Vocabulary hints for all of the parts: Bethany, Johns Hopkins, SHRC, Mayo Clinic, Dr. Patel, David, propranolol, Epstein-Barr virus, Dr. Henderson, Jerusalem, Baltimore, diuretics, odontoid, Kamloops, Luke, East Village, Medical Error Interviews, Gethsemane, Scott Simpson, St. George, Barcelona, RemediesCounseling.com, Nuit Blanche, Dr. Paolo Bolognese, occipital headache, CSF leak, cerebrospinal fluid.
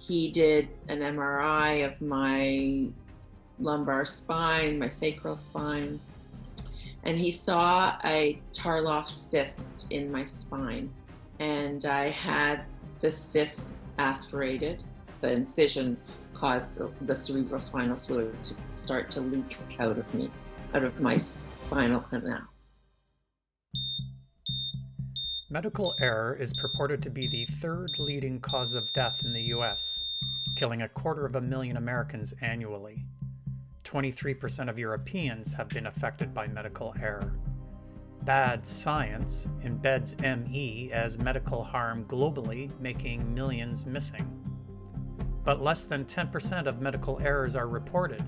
He did an MRI of my lumbar spine, my sacral spine, and he saw a Tarlov cyst in my spine. And I had the cyst aspirated. The incision caused the cerebrospinal fluid to start to leak out of me, out of my spinal canal. Medical error is purported to be the third leading cause of death in the U.S., killing 250,000 Americans annually. 23% of Europeans have been affected by medical error. Bad science embeds ME as medical harm globally, making millions missing. But less than 10% of medical errors are reported,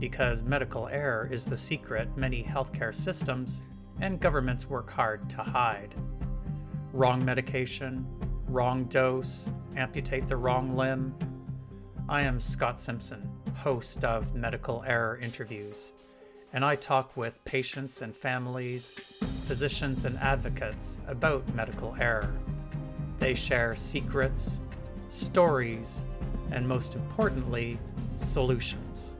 because medical error is the secret many healthcare systems and governments work hard to hide. Wrong medication, wrong dose, amputate the wrong limb. I am Scott Simpson, host of Medical Error Interviews, and I talk with patients and families, physicians and advocates about medical error. They share secrets, stories, and most importantly, solutions.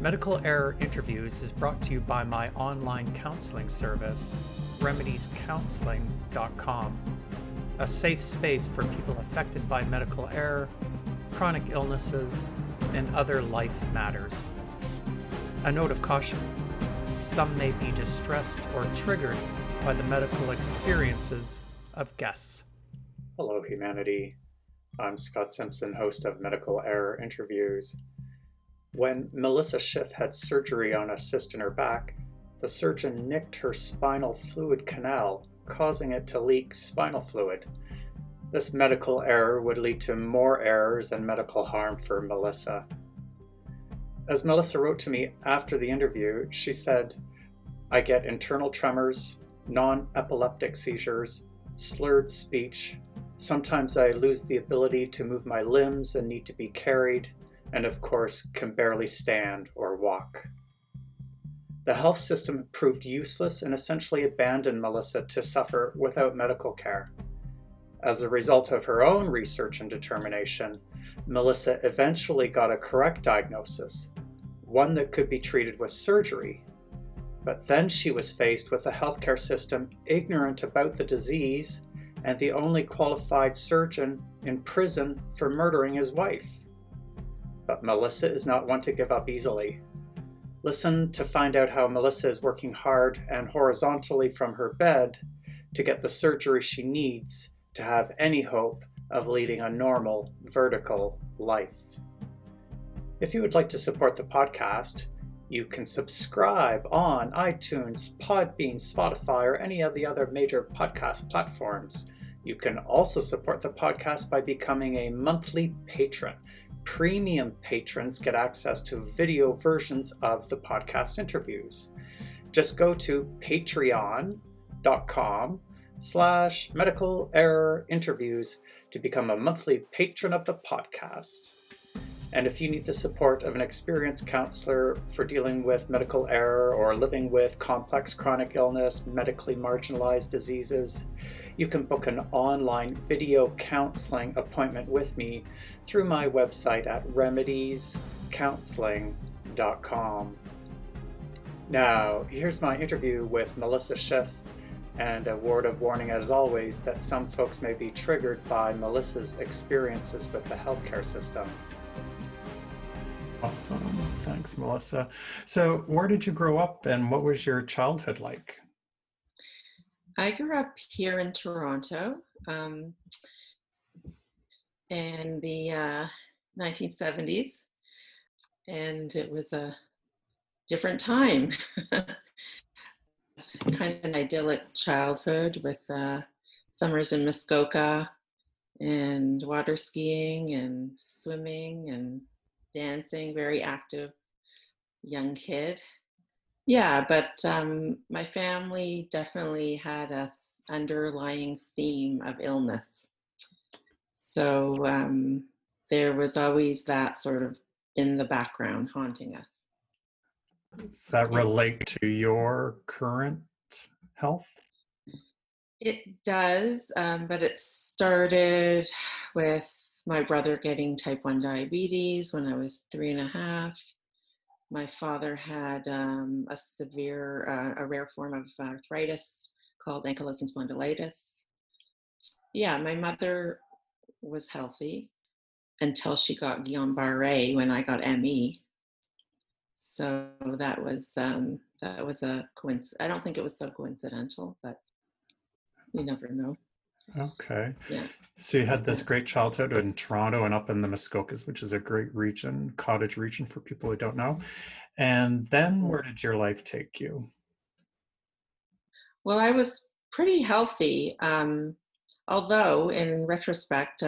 Medical Error Interviews is brought to you by my online counseling service, RemediesCounseling.com, a safe space for people affected by medical error, chronic illnesses, and other life matters. A note of caution: some may be distressed or triggered by the medical experiences of guests. Hello, humanity. I'm Scott Simpson, host of Medical Error Interviews. When Melissa Schiff had surgery on a cyst in her back, the surgeon nicked her spinal fluid canal, causing it to leak spinal fluid. This medical error would lead to more errors and medical harm for Melissa. As Melissa wrote to me after the interview, she said, "I get internal tremors, non-epileptic seizures, slurred speech. Sometimes I lose the ability to move my limbs and need to be carried, and of course, can barely stand or walk." The health system proved useless and essentially abandoned Melissa to suffer without medical care. As a result of her own research and determination, Melissa eventually got a correct diagnosis, one that could be treated with surgery. But then she was faced with a healthcare system ignorant about the disease and the only qualified surgeon in prison for murdering his wife. But Melissa is not one to give up easily. Listen to find out how Melissa is working hard and horizontally from her bed to get the surgery she needs to have any hope of leading a normal, vertical life. If you would like to support the podcast, you can subscribe on iTunes, Podbean, Spotify, or any of the other major podcast platforms. You can also support the podcast by becoming a monthly patron. Premium patrons get access to video versions of the podcast interviews. Just go to patreon.com/medical error interviews to become a monthly patron of the podcast. And if you need the support of an experienced counselor for dealing with medical error or living with complex chronic illness, medically marginalized diseases, you can book an online video counseling appointment with me through my website at RemediesCounseling.com. Now, here's my interview with Melissa Schiff, and a word of warning as always that some folks may be triggered by Melissa's experiences with the healthcare system. Awesome. Thanks, Melissa. So where did you grow up and what was your childhood like? I grew up here in Toronto in the 1970s, and it was a different time. Kind of an idyllic childhood with summers in Muskoka and water skiing and swimming and dancing, very active young kid. Yeah, but my family definitely had a underlying theme of illness. So there was always that sort of in the background haunting us. Does that relate to your current health? It does, but it started with my brother getting type 1 diabetes when I was 3 and a half. My father had a severe, a rare form of arthritis called ankylosing spondylitis. Yeah, my mother was healthy until she got Guillain-Barré when I got ME. So that was a coincidence. I don't think it was so coincidental, but you never know. Okay. Yeah. So you had this great childhood in Toronto and up in the Muskokas, which is a great region, cottage region for people who don't know. And then where did your life take you? Well, I was pretty healthy. Although in retrospect,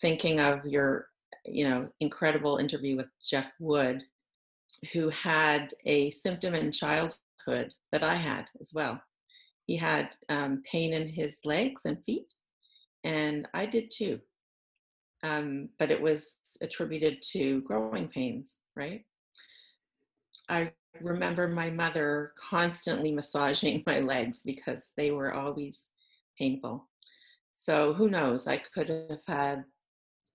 thinking of your, incredible interview with Jeff Wood, who had a symptom in childhood that I had as well. He had pain in his legs and feet, and I did too. But it was attributed to growing pains, right? I remember my mother constantly massaging my legs because they were always painful. So who knows, I could have had,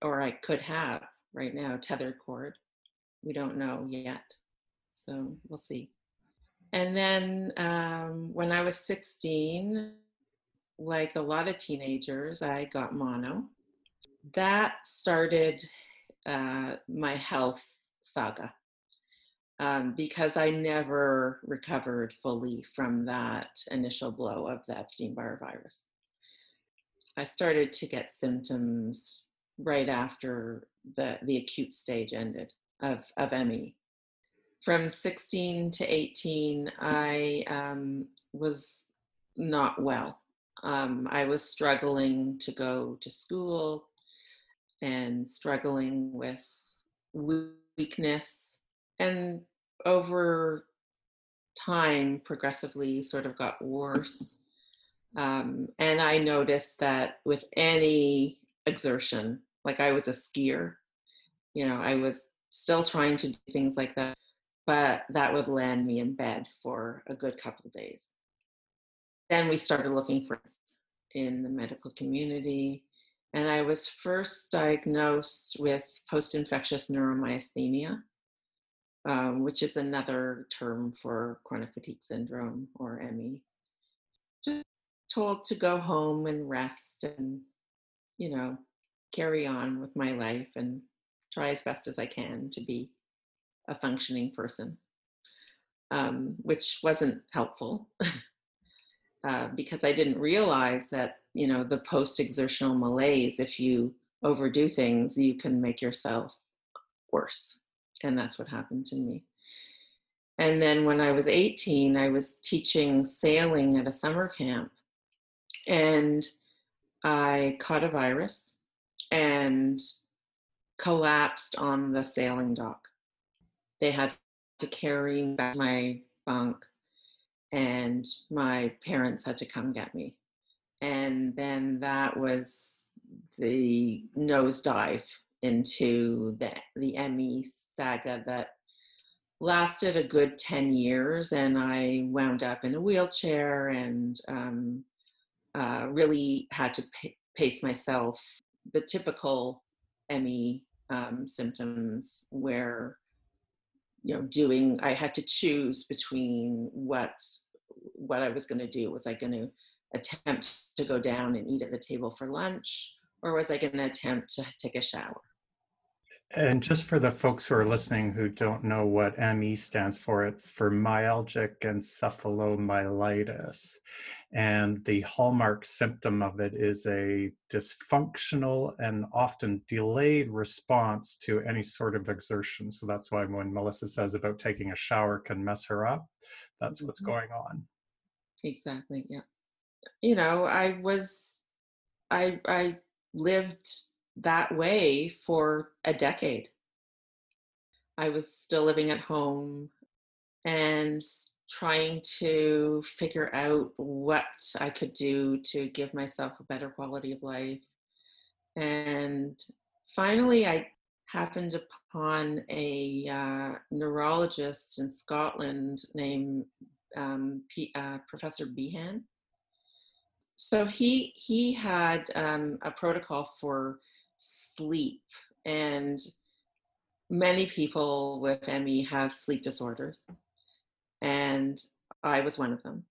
or I could have right now, tethered cord. We don't know yet, so we'll see. And then when I was 16, like a lot of teenagers, I got mono. That started my health saga because I never recovered fully from that initial blow of the Epstein-Barr virus. I started to get symptoms right after the acute stage ended of ME. From 16 to 18, I was not well. I was struggling to go to school and struggling with weakness. And over time, progressively sort of got worse. And I noticed that with any exertion, like I was a skier, I was still trying to do things like that. But that would land me in bed for a good couple of days. Then we started looking for it in the medical community. And I was first diagnosed with post-infectious neuramyasthenia, which is another term for chronic fatigue syndrome or ME. Just told to go home and rest and, carry on with my life and try as best as I can to be a functioning person, which wasn't helpful because I didn't realize that, the post-exertional malaise, if you overdo things, you can make yourself worse. And that's what happened to me. And then when I was 18, I was teaching sailing at a summer camp and I caught a virus and collapsed on the sailing dock. They had to carry me back to my bunk and my parents had to come get me. And then that was the nosedive into the ME saga that lasted a good 10 years. And I wound up in a wheelchair and really had to pace myself. The typical ME symptoms where I had to choose between what I was going to do. Was I going to attempt to go down and eat at the table for lunch, or was I going to attempt to take a shower? And just for the folks who are listening who don't know what ME stands for, it's for myalgic encephalomyelitis. And the hallmark symptom of it is a dysfunctional and often delayed response to any sort of exertion. So that's why when Melissa says about taking a shower can mess her up, that's what's going on. Exactly, yeah. I lived that way for a decade. I was still living at home and trying to figure out what I could do to give myself a better quality of life. And finally, I happened upon a neurologist in Scotland named Professor Behan. So he had a protocol for sleep. And many people with ME have sleep disorders, and I was one of them.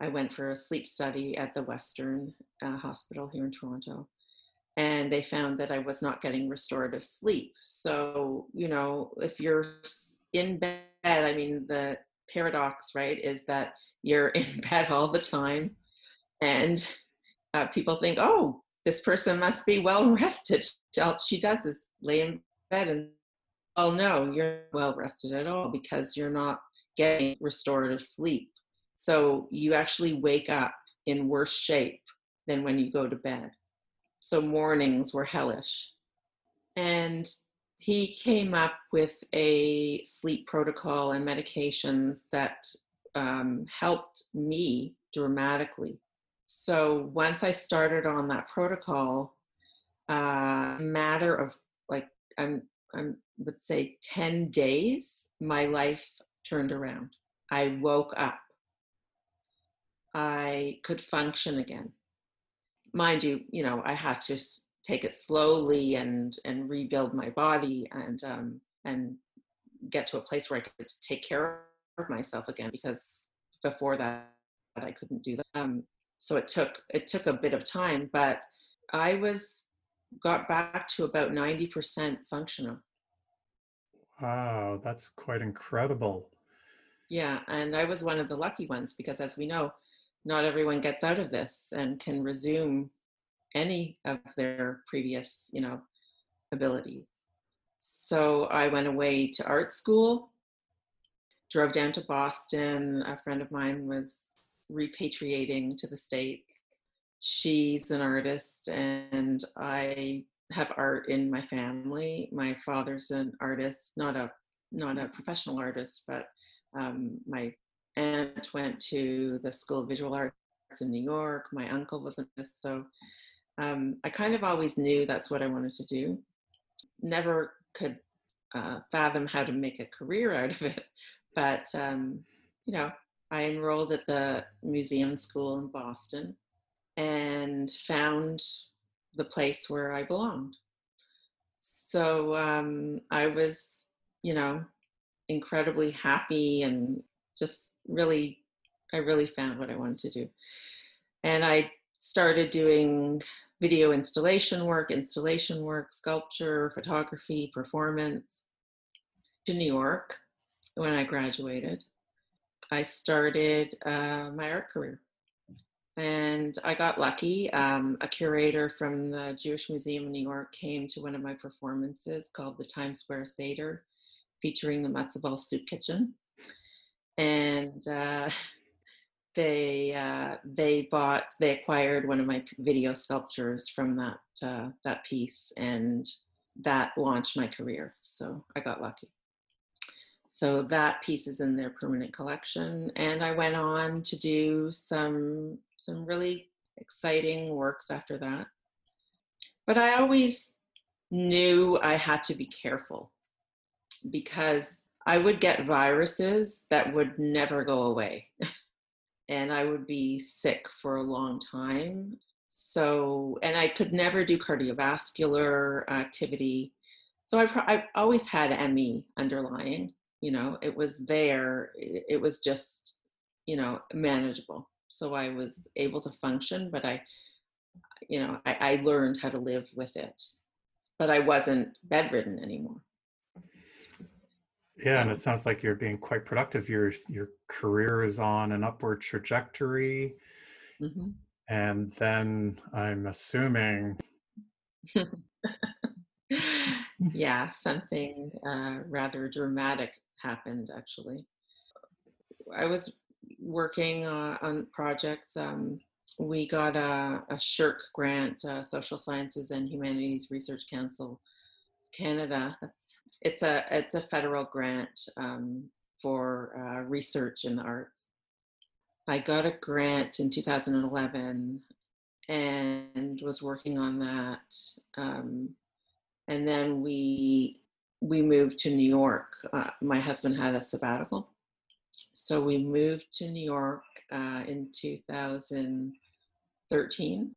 I went for a sleep study at the Western Hospital here in Toronto, and they found that I was not getting restorative sleep. So, you know, if you're in bed, I mean, the paradox, right, is that you're in bed all the time, and people think, oh, this person must be well rested. All she does is lay in bed, and oh no, you're not well rested at all because you're not getting restorative sleep. So you actually wake up in worse shape than when you go to bed. So mornings were hellish. And he came up with a sleep protocol and medications that helped me dramatically. So once I started on that protocol, a matter of like, I would say 10 days, my life turned around. I woke up. I could function again. Mind you, you know, I had to take it slowly and rebuild my body and get to a place where I could take care of myself again, because before that I couldn't do that. So it took a bit of time, but I got back to about 90% functional. Wow, that's quite incredible. Yeah, and I was one of the lucky ones because, as we know, not everyone gets out of this and can resume any of their previous, you know, abilities. So I went away to art school, drove down to Boston. A friend of mine was repatriating to the States. She's an artist, and I have art in my family. My father's an artist, not a professional artist, but my aunt went to the School of Visual Arts in New York. My uncle was an artist, so I kind of always knew that's what I wanted to do. Never could fathom how to make a career out of it, but you know, I enrolled at the museum school in Boston and found the place where I belonged. So I was, you know, incredibly happy and just really, I really found what I wanted to do. And I started doing video installation work, sculpture, photography, performance. To New York, when I graduated, I started my art career. And I got lucky. A curator from the Jewish Museum in New York came to one of my performances called the Times Square Seder, featuring the matzo ball soup kitchen. And they acquired one of my video sculptures from that piece, and that launched my career. So I got lucky. So that piece is in their permanent collection. And I went on to do some really exciting works after that. But I always knew I had to be careful, because I would get viruses that would never go away. And I would be sick for a long time. So, and I could never do cardiovascular activity. So I always had ME underlying. You know, it was there. It was just, you know, manageable. So I was able to function, but I learned how to live with it. But I wasn't bedridden anymore. Yeah, and it sounds like you're being quite productive. Your career is on an upward trajectory. Mm-hmm. And then I'm assuming. Yeah, something rather dramatic happened, actually. I was working on projects. We got a SHRC grant, Social Sciences and Humanities Research Council Canada. It's a federal grant for research in the arts. I got a grant in 2011 and was working on that. And then we moved to New York. My husband had a sabbatical. So we moved to New York in 2013.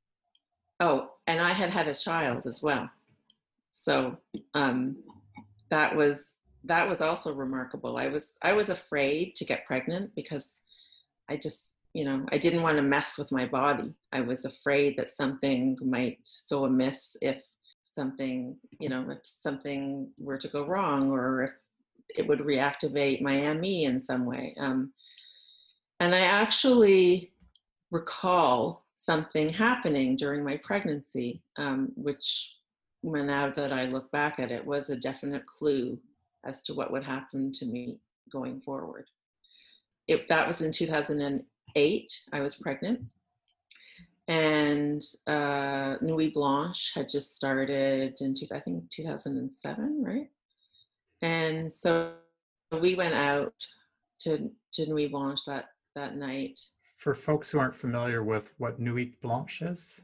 Oh, and I had a child as well. So that was also remarkable. I was afraid to get pregnant because I just, you know, I didn't want to mess with my body. I was afraid that something might go amiss if something, you know, if something were to go wrong, or if it would reactivate my ME in some way. And I actually recall something happening during my pregnancy, which, when now that I look back at it, was a definite clue as to what would happen to me going forward. That was in 2008, I was pregnant. And Nuit Blanche had just started in, I think, 2007, right? And so we went out to Nuit Blanche that night. For folks who aren't familiar with what Nuit Blanche is?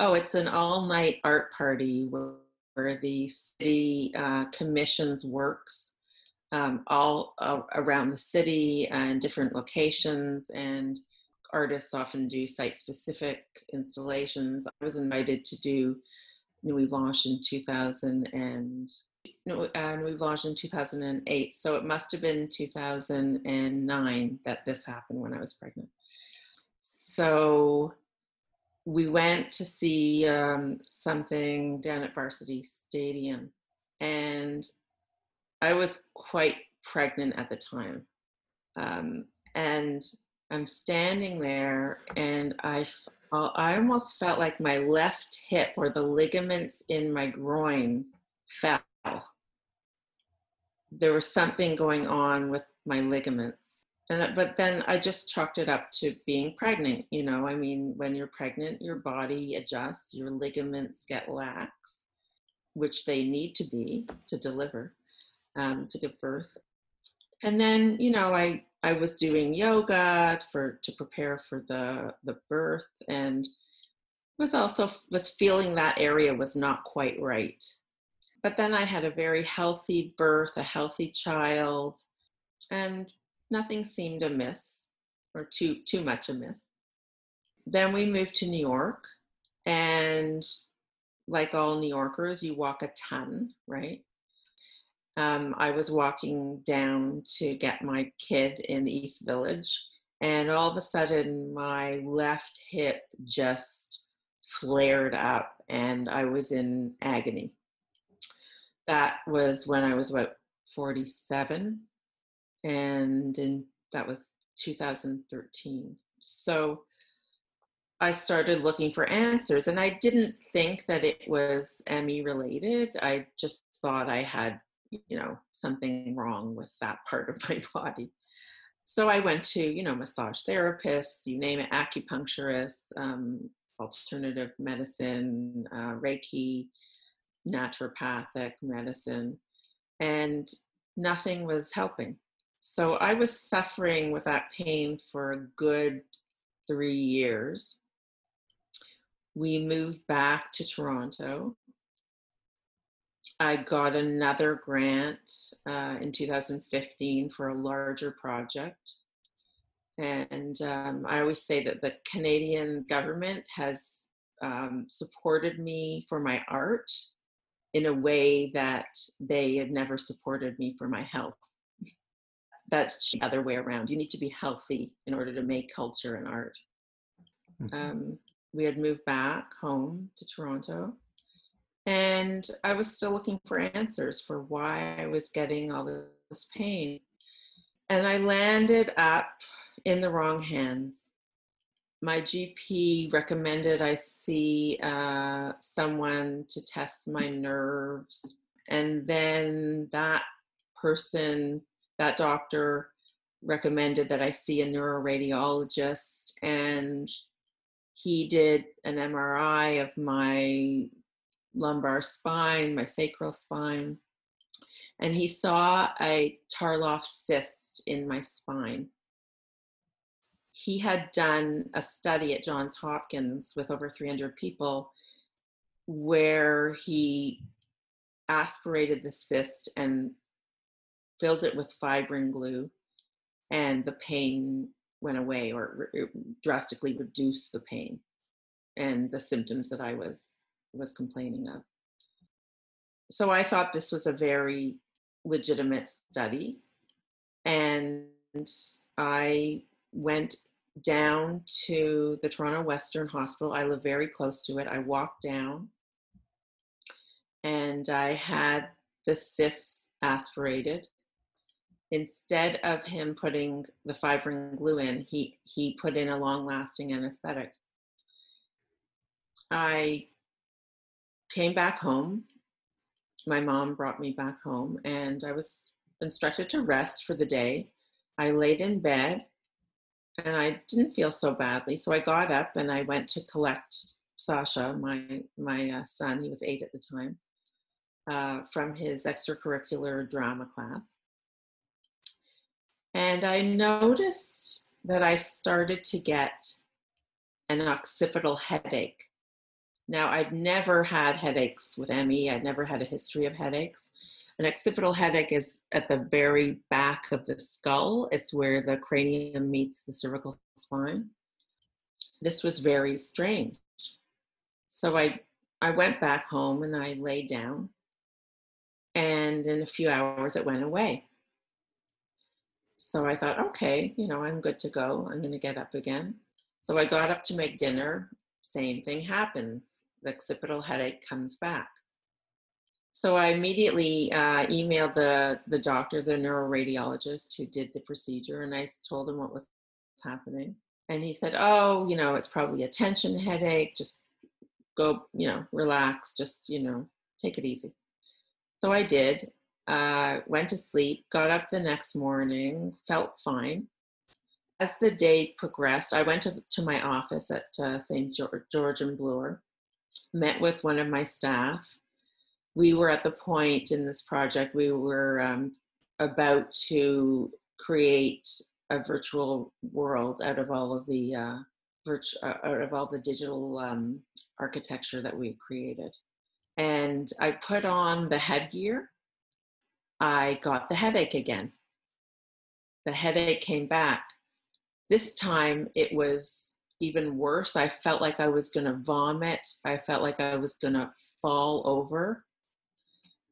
Oh, it's an all-night art party where the city commissions works all around the city and different locations, and artists often do site-specific installations. I was invited to do Nuit Blanche in 2008, so it must have been 2009 that this happened when I was pregnant. So we went to see something down at Varsity Stadium, and I was quite pregnant at the time. And I'm standing there, and I almost felt like my left hip, or the ligaments in my groin, fell. There was something going on with my ligaments. But then I just chalked it up to being pregnant. You know, I mean, when you're pregnant, your body adjusts, your ligaments get lax, which they need to be to deliver, to give birth. And then, you know, I was doing yoga to prepare for the birth, and was feeling that area was not quite right. But then I had a very healthy birth, a healthy child, and nothing seemed amiss, or too much amiss. Then we moved to New York, and like all New Yorkers, you walk a ton, right? I was walking down to get my kid in the East Village, and all of a sudden my left hip just flared up, and I was in agony. That was when I was, 47, and that was 2013. So I started looking for answers, and I didn't think that it was ME related. I just thought I had, you know, something wrong with that part of my body. So I went to, you know, massage therapists, you name it, acupuncturists, alternative medicine, Reiki, naturopathic medicine, and nothing was helping. So I was suffering with that pain for a good 3 years. We moved back to Toronto. I got another grant in 2015 for a larger project. And I always say that the Canadian government has supported me for my art in a way that they had never supported me for my health. That's the other way around. You need to be healthy in order to make culture and art. Mm-hmm. We had moved back home to Toronto, and I was still looking for answers for why I was getting all this pain. And I landed up in the wrong hands. My GP recommended I see someone to test my nerves. And then that doctor recommended that I see a neuroradiologist, and he did an MRI of my lumbar spine, my sacral spine. And he saw a Tarlov cyst in my spine. He had done a study at Johns Hopkins with over 300 people where he aspirated the cyst and filled it with fibrin glue, and the pain went away, or it drastically reduced the pain and the symptoms that I was complaining of. So I thought this was a very legitimate study. And I went down to the Toronto Western Hospital. I live very close to it. I walked down and I had the cyst aspirated. Instead of him putting the fibrin glue in, he put in a long-lasting anesthetic. I came back home. My mom brought me back home and I was instructed to rest for the day. I laid in bed and I didn't feel so badly. So I got up and I went to collect Sasha, my son, he was 8 at the time, from his extracurricular drama class. And I noticed that I started to get an occipital headache. Now, I've never had headaches with ME. I've never had a history of headaches. An occipital headache is at the very back of the skull. It's where the cranium meets the cervical spine. This was very strange. So I went back home and I lay down. And in a few hours, it went away. So I thought, okay, you know, I'm good to go. I'm going to get up again. So I got up to make dinner. Same thing happens. The occipital headache comes back. So I immediately emailed the doctor, the neuroradiologist who did the procedure, and I told him what was happening. And he said, oh, you know, it's probably a tension headache. Just go, you know, relax. Just, you know, take it easy. So I did. Went to sleep, got up the next morning, felt fine. As the day progressed, I went to my office at St. George and Bloor, met with one of my staff. We were at the point in this project, we were about to create a virtual world out of all of the digital architecture that we created. And I put on the headgear. I got the headache again. The headache came back. This time it was even worse. I felt like I was gonna vomit. I felt like I was gonna fall over.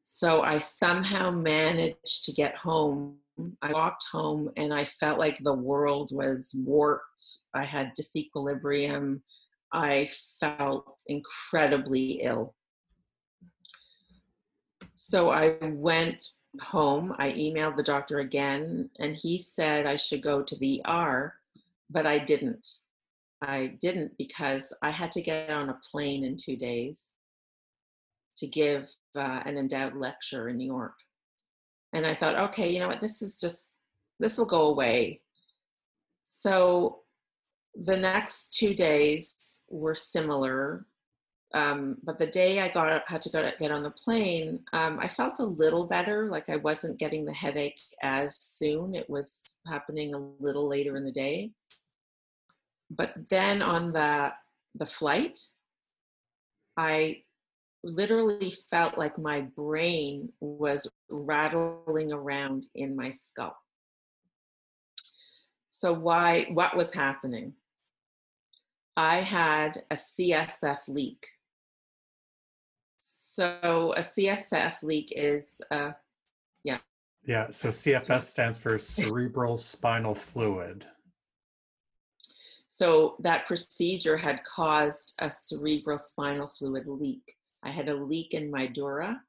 So I somehow managed to get home. I walked home and I felt like the world was warped. I had disequilibrium. I felt incredibly ill. So I went home, I emailed the doctor again, and he said I should go to the ER, but I didn't. I didn't because I had to get on a plane in 2 days to give an endowed lecture in New York. And I thought, okay, you know what, this will go away. So the next 2 days were similar. But the day I had to get on the plane, I felt a little better, like I wasn't getting the headache as soon. It was happening a little later in the day. But then on the flight, I literally felt like my brain was rattling around in my skull. So what was happening? I had a CSF leak. So a CSF leak is, yeah. Yeah, so CFS stands for cerebrospinal fluid. So that procedure had caused a cerebrospinal fluid leak. I had a leak in my dura,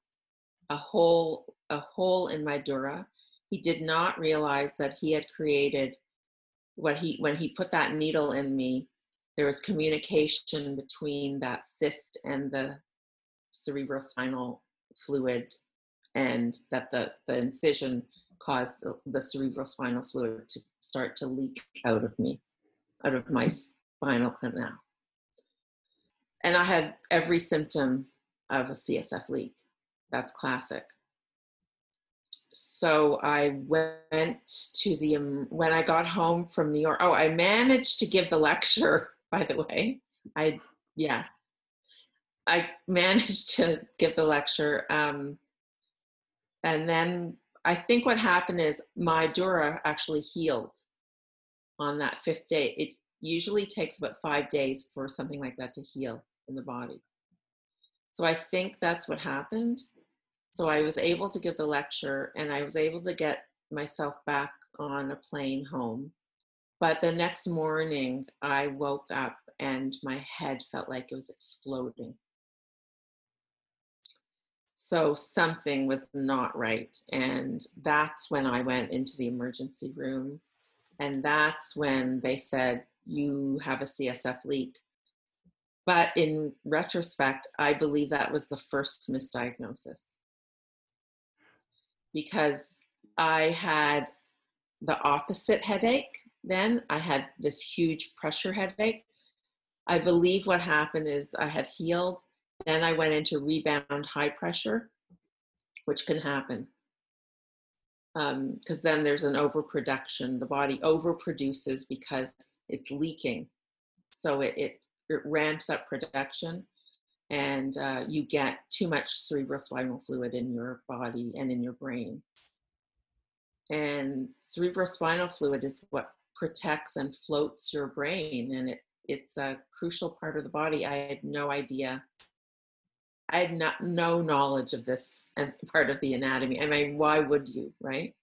a hole in my dura. He did not realize that he had created, when he put that needle in me, there was communication between that cyst and the cerebrospinal fluid, and that the incision caused the cerebrospinal fluid to start to leak out of me, out of my spinal canal. And I had every symptom of a CSF leak. That's classic. So I went to when I got home from New York, I managed to give the lecture. By the way, I managed to give the lecture. And then I think what happened is my dura actually healed on that 5th day. It usually takes about 5 days for something like that to heal in the body. So I think that's what happened. So I was able to give the lecture and I was able to get myself back on a plane home. But the next morning I woke up and my head felt like it was exploding. So something was not right. And that's when I went into the emergency room. And that's when they said, you have a CSF leak. But in retrospect, I believe that was the first misdiagnosis, because I had the opposite headache then. I had this huge pressure headache. I believe what happened is I had healed. Then I went into rebound high pressure, which can happen. Because then there's an overproduction. The body overproduces because it's leaking. So it ramps up production, and you get too much cerebrospinal fluid in your body and in your brain. And cerebrospinal fluid is what protects and floats your brain, and it's a crucial part of the body. I had no idea. I had no knowledge of this part of the anatomy. I mean, why would you, right?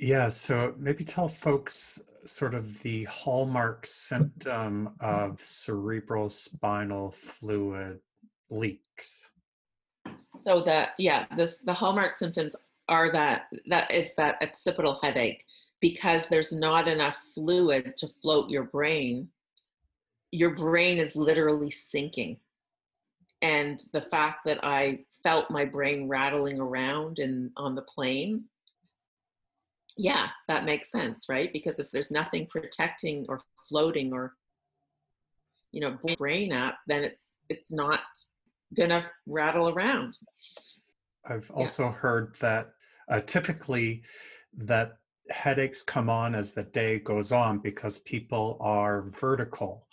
Yeah, so maybe tell folks sort of the hallmark symptom of cerebrospinal fluid leaks. So the hallmark symptoms are that occipital headache, because there's not enough fluid to float your brain. Your brain is literally sinking. And the fact that I felt my brain rattling around on the plane, yeah, that makes sense, right? Because if there's nothing protecting or floating or, you know, brain up, then it's not gonna rattle around. I've also heard that typically that headaches come on as the day goes on because people are vertical.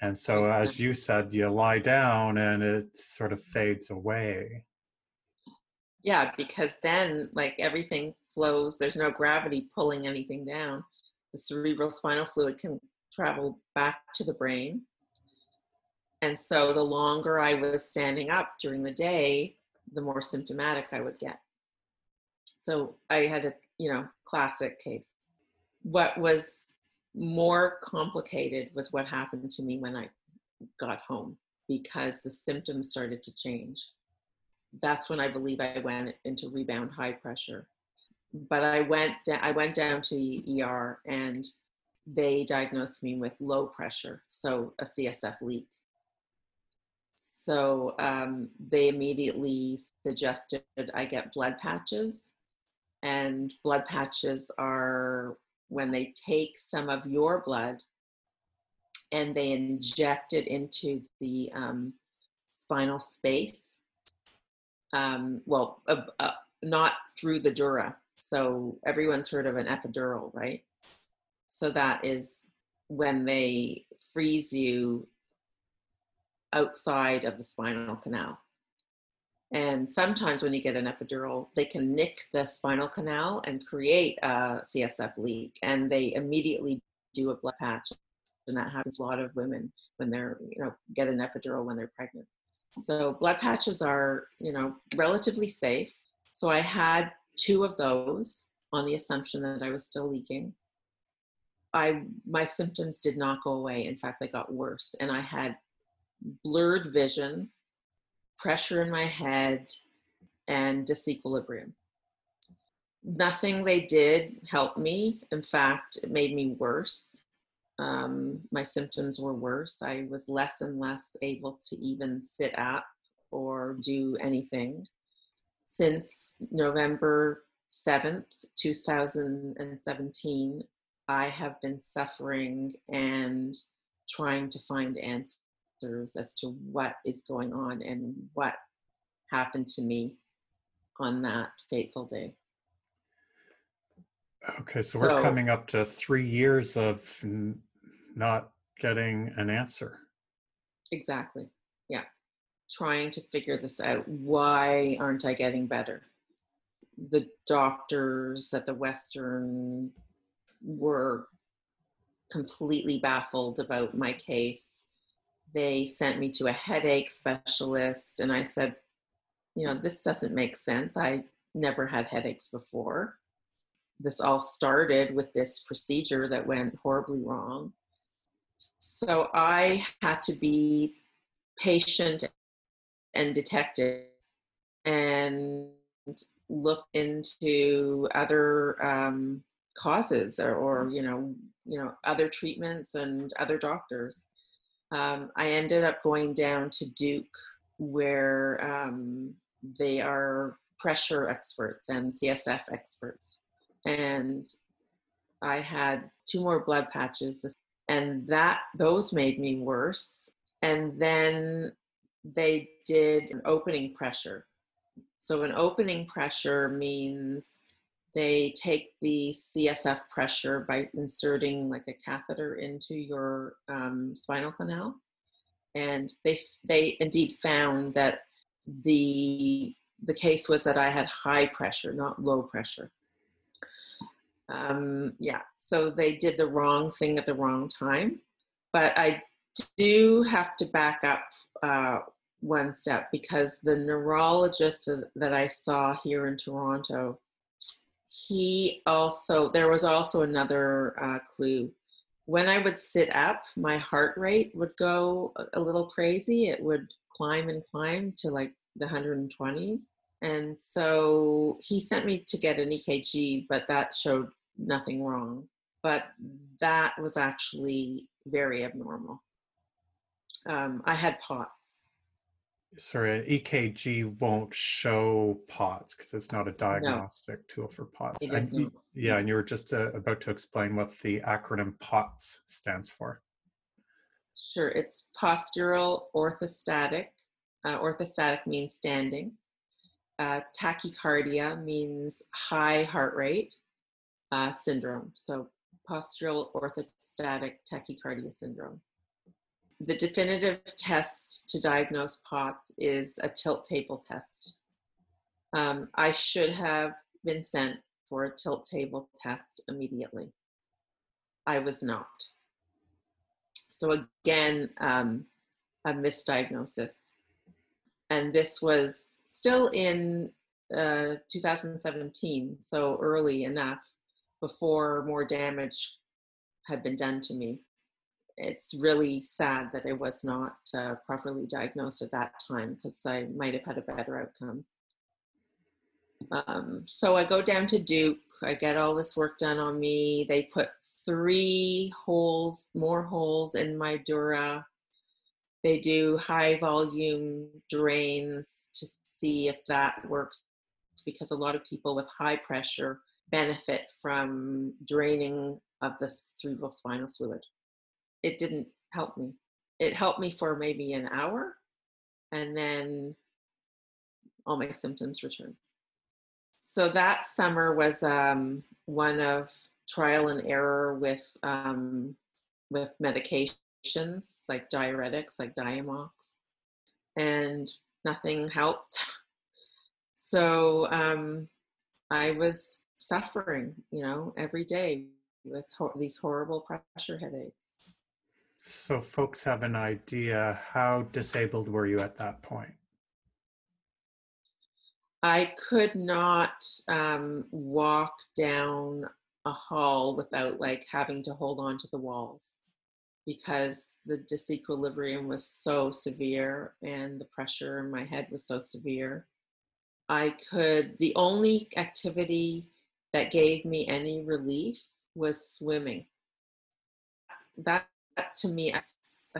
And so, as you said, you lie down and it sort of fades away. Yeah, because then, like, everything flows. There's no gravity pulling anything down. The cerebrospinal fluid can travel back to the brain. And so the longer I was standing up during the day, the more symptomatic I would get. So I had a, you know, classic case. What was more complicated was what happened to me when I got home, because the symptoms started to change. That's when I believe I went into rebound high pressure. But I went down to the ER and they diagnosed me with low pressure, so a CSF leak. So they immediately suggested I get blood patches, and blood patches are when they take some of your blood and they inject it into the spinal space, not through the dura. So everyone's heard of an epidural, right? So that is when they freeze you outside of the spinal canal. And sometimes when you get an epidural, they can nick the spinal canal and create a CSF leak, and they immediately do a blood patch. And that happens to a lot of women when they're, you know, get an epidural when they're pregnant. So blood patches are, you know, relatively safe. So I had 2 of those on the assumption that I was still leaking. My symptoms did not go away. In fact, they got worse, and I had blurred vision, pressure in my head, and disequilibrium. Nothing they did helped me. In fact, it made me worse. My symptoms were worse. I was less and less able to even sit up or do anything. Since November 7th, 2017, I have been suffering and trying to find answers as to what is going on and what happened to me on that fateful day. Okay, so we're coming up to 3 years of not getting an answer. Exactly, yeah. Trying to figure this out. Why aren't I getting better? The doctors at the Western were completely baffled about my case. They sent me to a headache specialist, and I said, you know, this doesn't make sense. I never had headaches before. This all started with this procedure that went horribly wrong. So I had to be patient and detective and look into other causes or you know, other treatments and other doctors. I ended up going down to Duke, where they are pressure experts and CSF experts. And I had 2 more blood patches, and those made me worse. And then they did an opening pressure. So an opening pressure means they take the CSF pressure by inserting like a catheter into your spinal canal. And they indeed found that the case was that I had high pressure, not low pressure. Yeah, so they did the wrong thing at the wrong time. But I do have to back up one step, because the neurologist that I saw here in Toronto, there was also another clue. When I would sit up, my heart rate would go a little crazy. It would climb and climb to like the 120s. And so he sent me to get an EKG, but that showed nothing wrong. But that was actually very abnormal. I had POTS. Sorry, an EKG won't show POTS because it's not a diagnostic tool for POTS. Yeah, and you were just about to explain what the acronym POTS stands for. Sure, it's postural orthostatic. Orthostatic means standing. Tachycardia means high heart rate syndrome. So postural orthostatic tachycardia syndrome. The definitive test to diagnose POTS is a tilt table test. I should have been sent for a tilt table test immediately. I was not. So again, a misdiagnosis. And this was still in 2017, so early enough before more damage had been done to me. It's really sad that I was not properly diagnosed at that time, because I might have had a better outcome. So I go down to Duke, I get all this work done on me. They put 3 more holes in my dura. They do high volume drains to see if that works, because a lot of people with high pressure benefit from draining of the cerebrospinal fluid. It didn't help me. It helped me for maybe an hour, and then all my symptoms returned. So that summer was one of trial and error with medication. Like diuretics, like Diamox, and nothing helped. So I was suffering, you know, every day with these horrible pressure headaches. So folks have an idea, how disabled were you at that point? I could not walk down a hall without like having to hold on to the walls, because the disequilibrium was so severe and the pressure in my head was so severe. The only activity that gave me any relief was swimming. That to me, I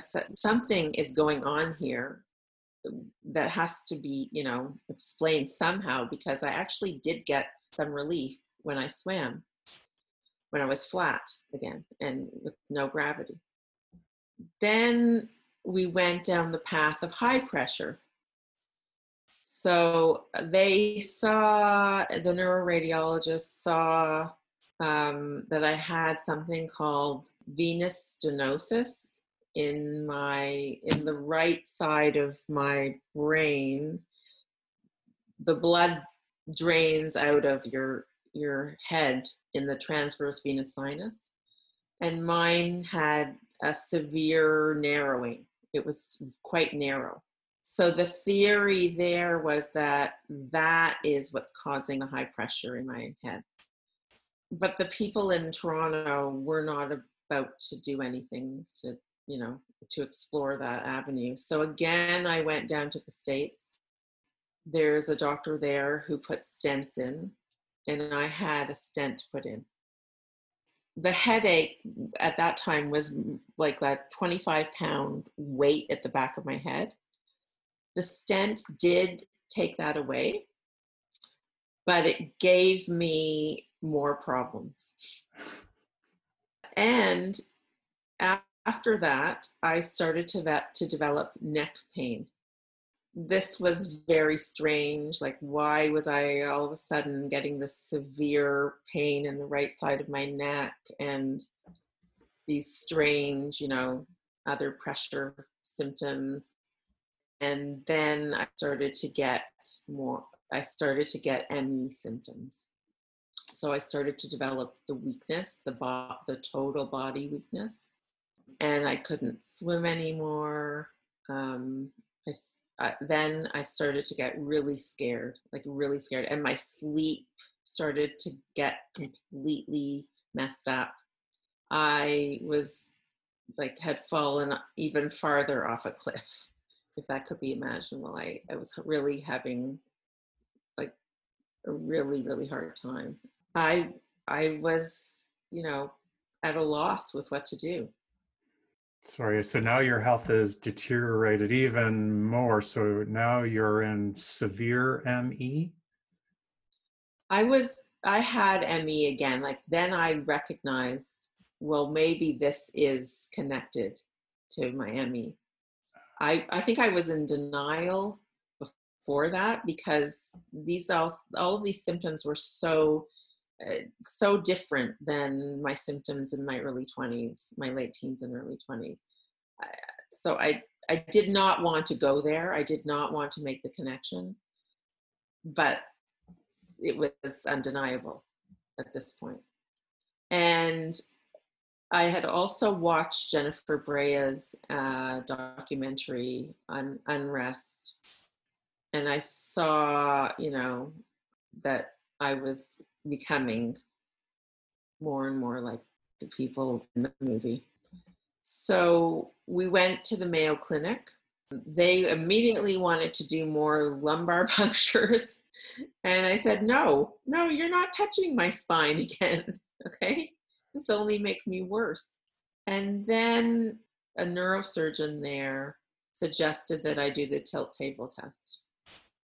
said, something is going on here that has to be, you know, explained somehow, because I actually did get some relief when I swam, when I was flat again and with no gravity. Then we went down the path of high pressure. So the neuroradiologist saw that I had something called venous stenosis in the right side of my brain. The blood drains out of your head in the transverse venous sinus, and mine had a severe narrowing. It was quite narrow. So the theory there was that is what's causing the high pressure in my head. But the people in Toronto were not about to do anything to, you know, to explore that avenue. So again, I went down to the States. There's a doctor there who put stents in, and I had a stent put in. The headache at that time was like a 25-pound weight at the back of my head. The stent did take that away, but it gave me more problems. And after that, I started to develop neck pain. This was very strange. Like, why was I all of a sudden getting this severe pain in the right side of my neck and these strange, you know, other pressure symptoms? And then I started to get ME symptoms. So I started to develop the weakness, the total body weakness, and I couldn't swim anymore. Then I started to get really scared, and my sleep started to get completely messed up. I was like, had fallen even farther off a cliff, if that could be imaginable. I was really having like a really, really hard time. I was, you know, at a loss with what to do. Sorry, so now your health is deteriorated even more. So now you're in severe ME? I had ME again. Like, then I recognized, well, maybe this is connected to my ME. I think I was in denial before that, because these all of these symptoms were so different than my symptoms in my early 20s, my late teens and early 20s. So I did not want to go there. I did not want to make the connection, but it was undeniable at this point. And I had also watched Jennifer Brea's documentary on Unrest, and I saw, you know, that I was becoming more and more like the people in the movie. So we went to the Mayo Clinic. They immediately wanted to do more lumbar punctures. And I said, no, you're not touching my spine again, okay? This only makes me worse. And then a neurosurgeon there suggested that I do the tilt table test.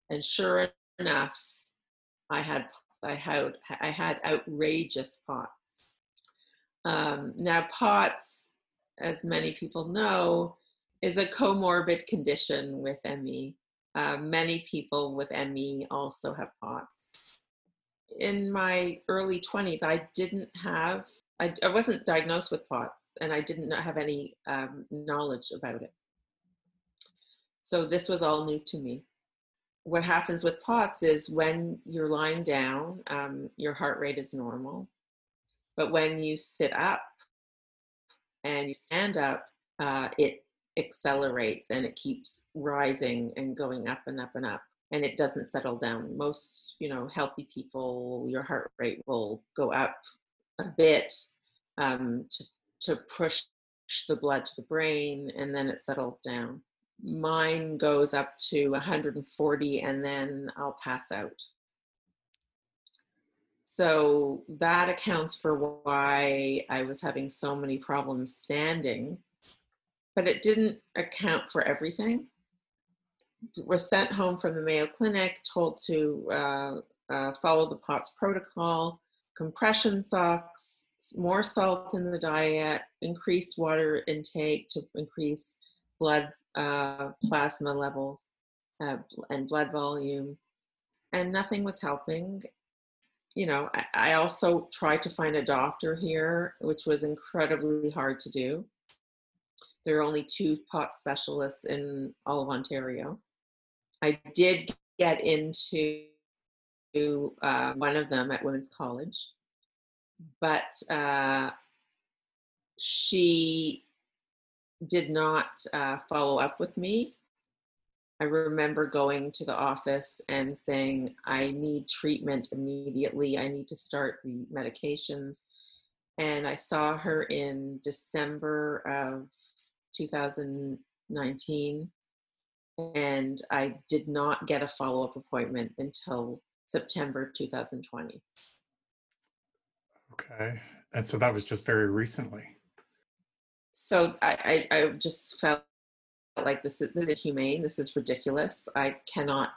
And sure enough, I had outrageous POTS. Now, POTS, as many people know, is a comorbid condition with ME. Many people with ME also have POTS. In my early 20s, I wasn't diagnosed with POTS, and I didn't have any knowledge about it. So this was all new to me. What happens with POTS is when you're lying down, your heart rate is normal. But when you sit up and you stand up, it accelerates and it keeps rising and going up and up and up. And it doesn't settle down. Most, you know, healthy people, your heart rate will go up a bit to push the blood to the brain, and then it settles down. Mine goes up to 140, and then I'll pass out. So that accounts for why I was having so many problems standing, but it didn't account for everything. Was sent home from the Mayo Clinic, told to follow the POTS protocol, compression socks, more salt in the diet, increase water intake to increase blood plasma levels and blood volume, and nothing was helping. You know, I also tried to find a doctor here, which was incredibly hard to do. There are only 2 POTS specialists in all of Ontario. I did get into one of them at Women's College, but she did not follow up with me. I remember going to the office and saying, I need treatment immediately. I need to start the medications. And I saw her in December of 2019. And I did not get a follow-up appointment until September 2020. Okay. And so that was just very recently. So I just felt like this is inhumane. This is ridiculous. I cannot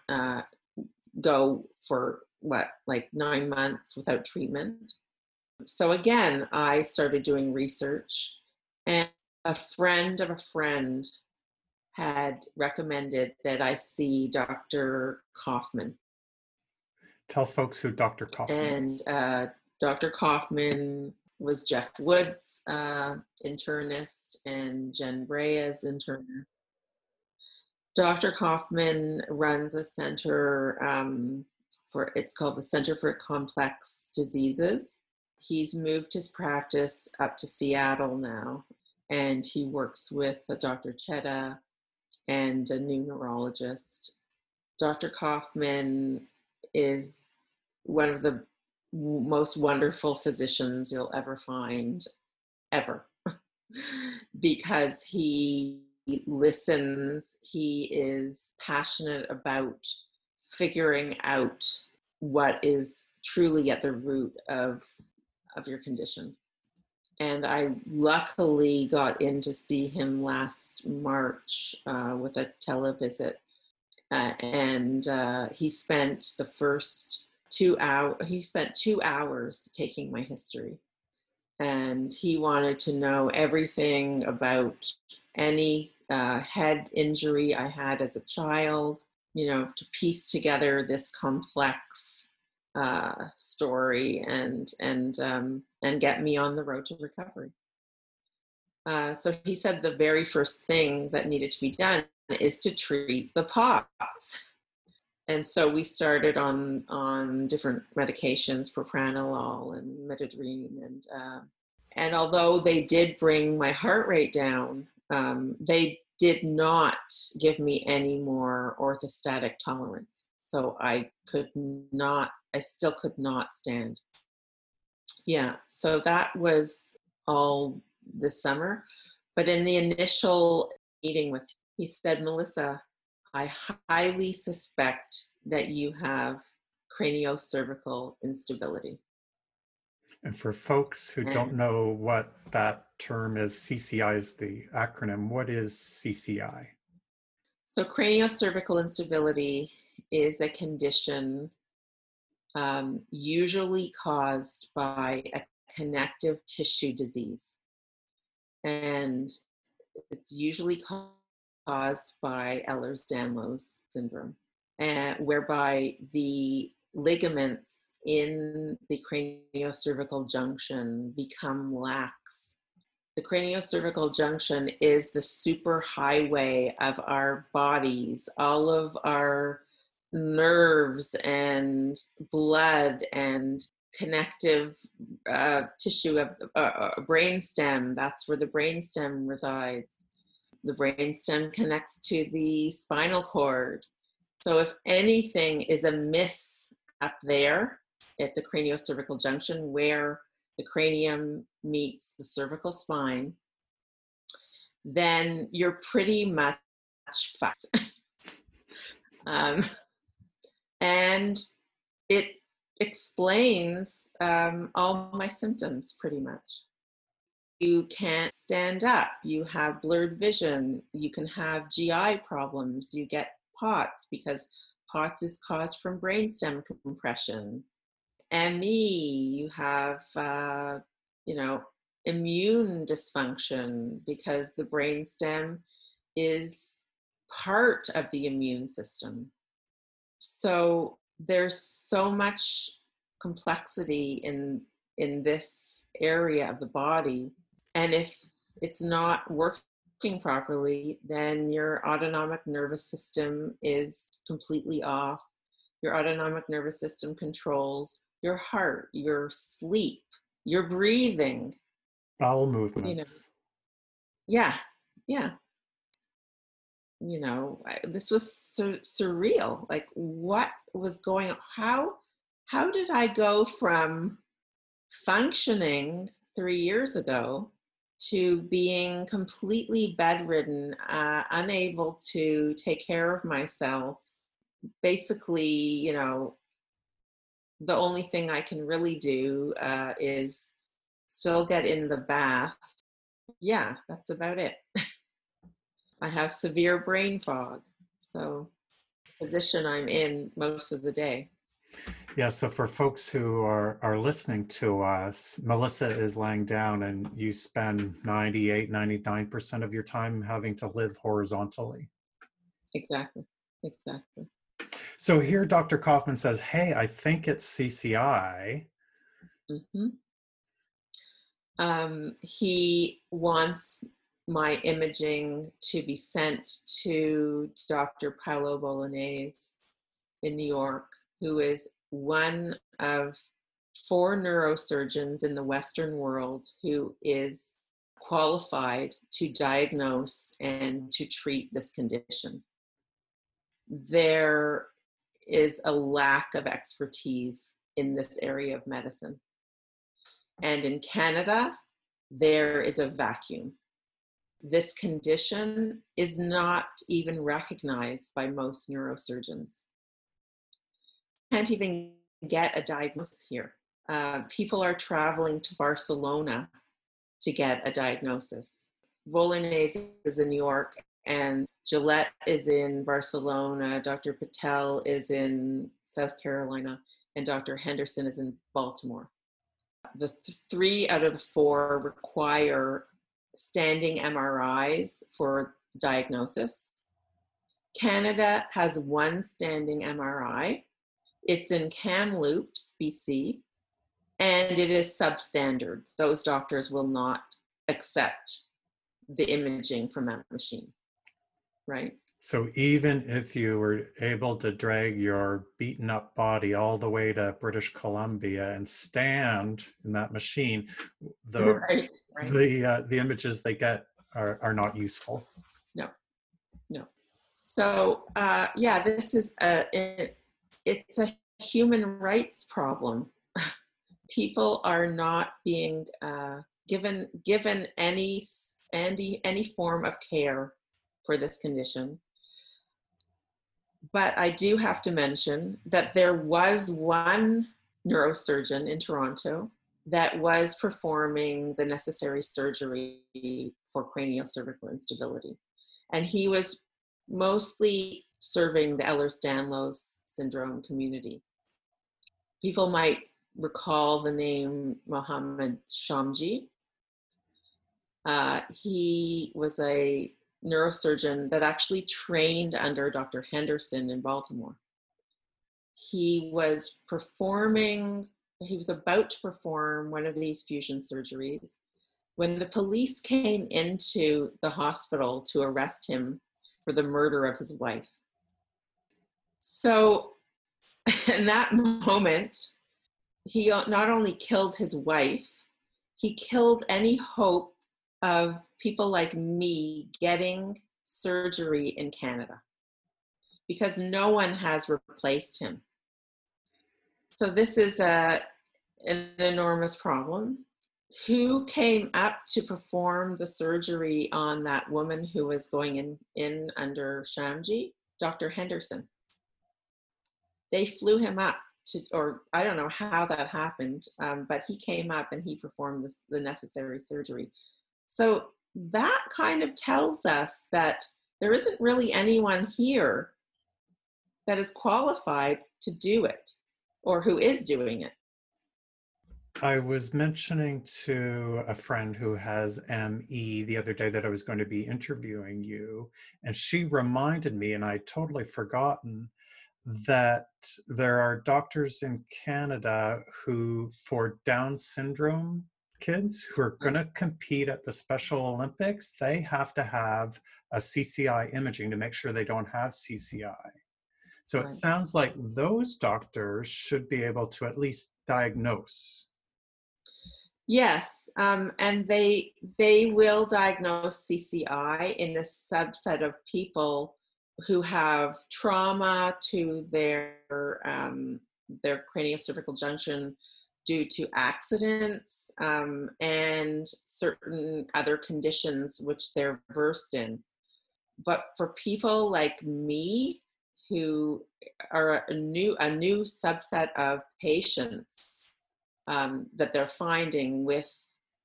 go for like 9 months without treatment. So again, I started doing research, and a friend of a friend had recommended that I see Dr. Kaufman. Tell folks who Dr. Kaufman is. And Dr. Kaufman was Jeff Wood's internist and Jen Brea's internist. Dr. Kaufman runs a center it's called the Center for Complex Diseases. He's moved his practice up to Seattle now, and he works with Dr. Chetta and a new neurologist. Dr. Kaufman is one of the most wonderful physicians you'll ever find, ever, because he listens, he is passionate about figuring out what is truly at the root of your condition. And I luckily got in to see him last March with a televisit. He spent 2 hours taking my history. And he wanted to know everything about any head injury I had as a child, to piece together this complex story and get me on the road to recovery. So he said the very first thing that needed to be done is to treat the POTS. And so we started on different medications, propranolol and metadrine, and although they did bring my heart rate down, they did not give me any more orthostatic tolerance. So I still could not stand. Yeah, so that was all this summer. But in the initial meeting with him, he said, Melissa, I highly suspect that you have craniocervical instability. And for folks who don't know what that term is, CCI is the acronym. What is CCI? So craniocervical instability is a condition usually caused by a connective tissue disease. And it's usually caused by Ehlers-Danlos syndrome, whereby the ligaments in the craniocervical junction become lax. The craniocervical junction is the superhighway of our bodies, all of our nerves and blood and connective tissue of the brainstem. That's where the brainstem resides. The brainstem connects to the spinal cord. So if anything is amiss up there at the craniocervical junction where the cranium meets the cervical spine, then you're pretty much fucked. And it explains all my symptoms pretty much. You can't stand up, you have blurred vision, you can have GI problems, you get POTS because POTS is caused from brainstem compression. ME, you have, immune dysfunction because the brainstem is part of the immune system. So there's so much complexity in this area of the body. And if it's not working properly, then your autonomic nervous system is completely off. Your autonomic nervous system controls your heart, your sleep, your breathing. Bowel movements. Yeah. you know, this was surreal. Like, what was going on? How did I go from functioning 3 years ago to being completely bedridden, unable to take care of myself? Basically, you know, the only thing I can really do is still get in the bath. Yeah, that's about it. I have severe brain fog, so the position I'm in most of the day. Yeah, so for folks who are listening to us, Melissa is laying down and you spend 98, 99% of your time having to live horizontally. Exactly, exactly. So here Dr. Kaufman says, hey, I think it's CCI. Mm-hmm. He wants my imaging to be sent to Dr. Paolo Bolognese in New York, who is one of 4 neurosurgeons in the Western world who is qualified to diagnose and to treat this condition. There is a lack of expertise in this area of medicine. And in Canada, there is a vacuum. This condition is not even recognized by most neurosurgeons. Can't even get a diagnosis here. People are traveling to Barcelona to get a diagnosis. Bolognese is in New York and Gillette is in Barcelona. Dr. Patel is in South Carolina and Dr. Henderson is in Baltimore. The 3 out of the 4 require standing MRIs for diagnosis. Canada has 1 standing MRI. It's in Kamloops, BC, and it is substandard. Those doctors will not accept the imaging from that machine, right? So even if you were able to drag your beaten up body all the way to British Columbia and stand in that machine, right. The images they get are not useful. No, no. So yeah, this is it's a human rights problem. People are not being given any form of care for this condition. But I do have to mention that there was one neurosurgeon in Toronto that was performing the necessary surgery for craniocervical instability. And he was mostly serving the Ehlers-Danlos syndrome community. People might recall the name Mohammed Shamji. He was a neurosurgeon that actually trained under Dr. Henderson in Baltimore. He was about to perform one of these fusion surgeries when the police came into the hospital to arrest him for the murder of his wife. So in that moment, he not only killed his wife, he killed any hope of people like me getting surgery in Canada because no one has replaced him. So this is an enormous problem. Who came up to perform the surgery on that woman who was going in under Shamji? Dr. Henderson. They flew him up or I don't know how that happened, but he came up and he performed the necessary surgery. So that kind of tells us that there isn't really anyone here that is qualified to do it or who is doing it. I was mentioning to a friend who has ME the other day that I was going to be interviewing you, and she reminded me, and I had totally forgotten, that there are doctors in Canada who, for Down syndrome kids who are going to compete at the Special Olympics, they have to have a CCI imaging to make sure they don't have CCI. So it sounds like those doctors should be able to at least diagnose. Yes, and they will diagnose CCI in a subset of people who have trauma to their craniocervical junction due to accidents and certain other conditions which they're versed in. But for people like me, who are a new subset of patients that they're finding with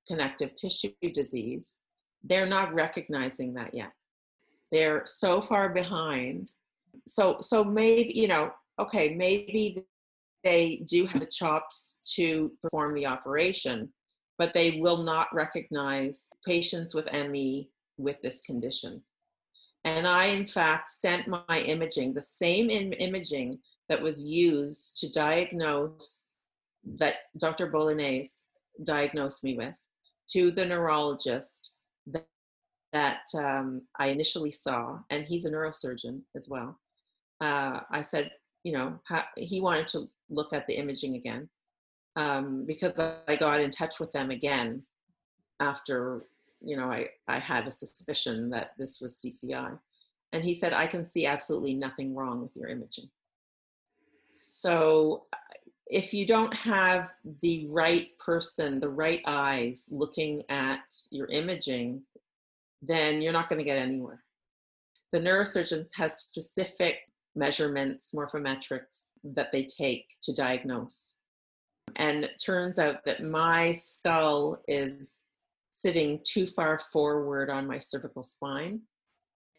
connective tissue disease, they're not recognizing that yet. They're so far behind. So maybe, you know, okay, maybe they do have the chops to perform the operation, but they will not recognize patients with ME with this condition. And I, in fact, sent my imaging, the same imaging that was used to diagnose, that Dr. Bolognese diagnosed me with, to the neurologist that I initially saw, and he's a neurosurgeon as well. I said, you know, he wanted to look at the imaging again because I got in touch with them again after, you know, I had a suspicion that this was CCI. And he said, I can see absolutely nothing wrong with your imaging. So if you don't have the right person, the right eyes looking at your imaging, then you're not going to get anywhere. The neurosurgeon has specific measurements, morphometrics, that they take to diagnose. And it turns out that my skull is sitting too far forward on my cervical spine.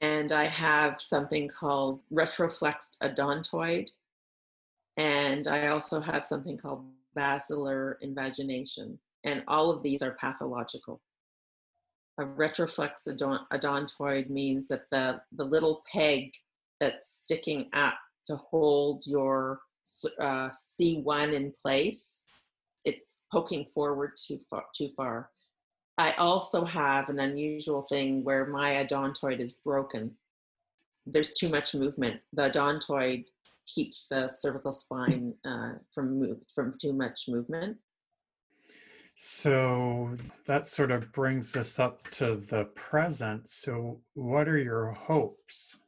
And I have something called retroflexed odontoid. And I also have something called basilar invagination. And all of these are pathological. A retroflexed odontoid means that the little peg that's sticking up to hold your C1 in place, it's poking forward too far. I also have an unusual thing where my odontoid is broken. There's too much movement. The odontoid keeps the cervical spine from too much movement. So that sort of brings us up to the present. So what are your hopes?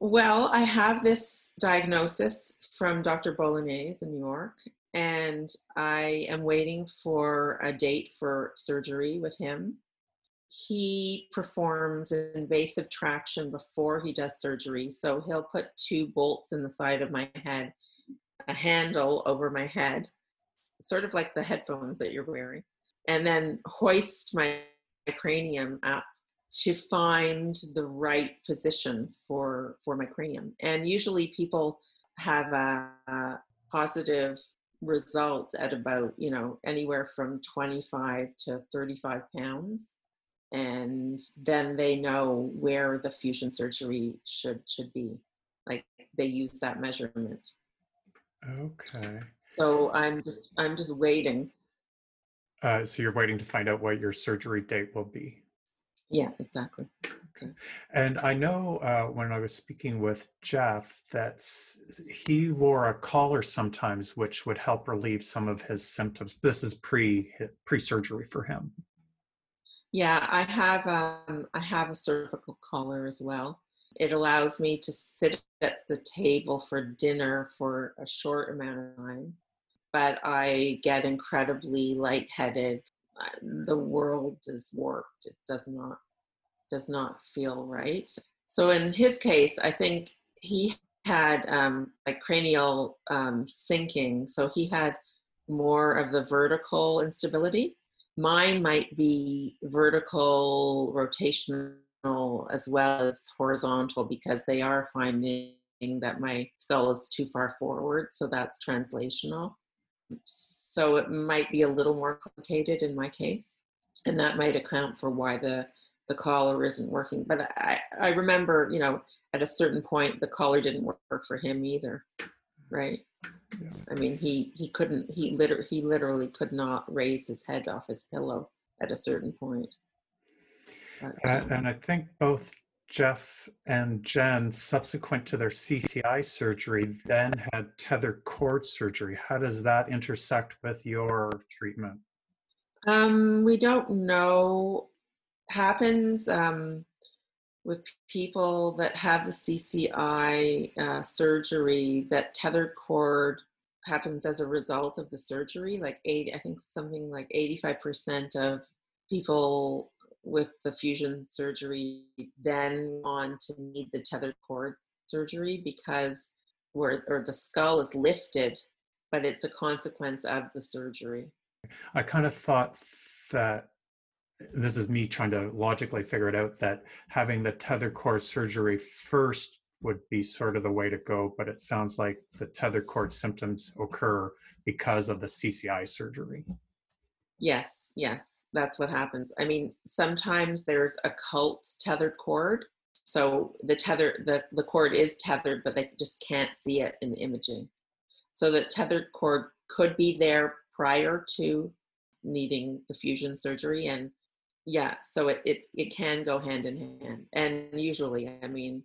Well, I have this diagnosis from Dr. Bolognese in New York, and I am waiting for a date for surgery with him. He performs invasive traction before he does surgery, so he'll put two bolts in the side of my head, a handle over my head, sort of like the headphones that you're wearing, and then hoist my cranium up to find the right position for my cranium. And usually people have a positive result at about, you know, anywhere from 25 to 35 pounds. And then they know where the fusion surgery should be. Like, they use that measurement. Okay. So I'm just waiting. So you're waiting to find out what your surgery date will be. Yeah, exactly. Okay. And I know when I was speaking with Jeff that he wore a collar sometimes, which would help relieve some of his symptoms. This is pre-surgery for him. Yeah, I have a cervical collar as well. It allows me to sit at the table for dinner for a short amount of time, but I get incredibly lightheaded. The world is warped. It does not feel right. So in his case, I think he had like cranial sinking. So he had more of the vertical instability. Mine might be vertical, rotational, as well as horizontal, because they are finding that my skull is too far forward. So that's translational. So it might be a little more complicated in my case, and that might account for why the collar isn't working. But I remember, you know, at a certain point, the collar didn't work for him either, right? Yeah. I mean, he literally could not raise his head off his pillow at a certain point. And I think both Jeff and Jen, subsequent to their CCI surgery, then had tethered cord surgery. How does that intersect with your treatment? We don't know. Happens with people that have the CCI surgery, that tethered cord happens as a result of the surgery. Like I think something like 85% of people with the fusion surgery then on to need the tethered cord surgery because the skull is lifted, but it's a consequence of the surgery. I kind of thought that, this is me trying to logically figure it out, that having the tethered cord surgery first would be sort of the way to go, but it sounds like the tethered cord symptoms occur because of the CCI surgery. Yes, yes, that's what happens. I mean, sometimes there's occult tethered cord. So the cord is tethered, but they just can't see it in the imaging. So the tethered cord could be there prior to needing the fusion surgery. And yeah, so it can go hand in hand. And usually, I mean,